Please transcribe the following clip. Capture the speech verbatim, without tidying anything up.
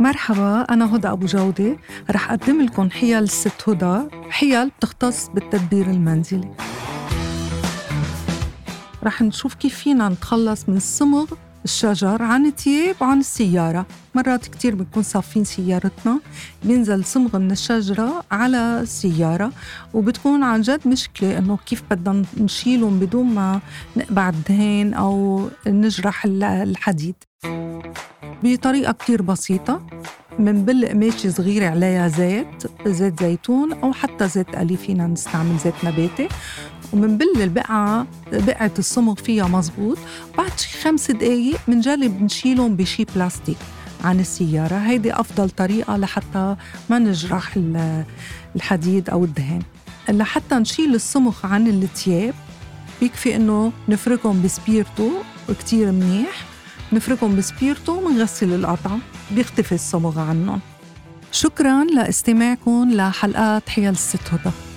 مرحبا، أنا هدى أبو جودة. رح أقدم لكم حيل الست هدى، حيل بتختص بالتدبير المنزلي. رح نشوف كيف فينا نتخلص من صمغ الشجر عن التياب وعن السيارة. مرات كتير بنكون صافين سيارتنا، بينزل صمغ من الشجرة على السيارة، وبتكون عن جد مشكلة إنه كيف بدنا نشيلهم بدون ما نقبع الدهان أو نجرح الحديد. بطريقة كتير بسيطة، منبل قماشة صغيرة عليها زيت زيت زيتون أو حتى زيت قلي، فينا نستعمل زيت نباتي، ومنبل البقعة بقعة الصمغ فيها مزبوط. بعد شي خمس دقايق منجرب نشيلهم بشي بلاستيك عن السيارة. هيدي أفضل طريقة لحتى ما نجرح الحديد أو الدهان. لحتى نشيل الصمغ عن التياب بيكفي إنه نفركهم بسبيرتو كتير منيح، نفركهم بسبيرتو ونغسل القطعة، بيختفي الصمغ عنهم. شكراً لاستماعكم لحلقات حيل الست هدى.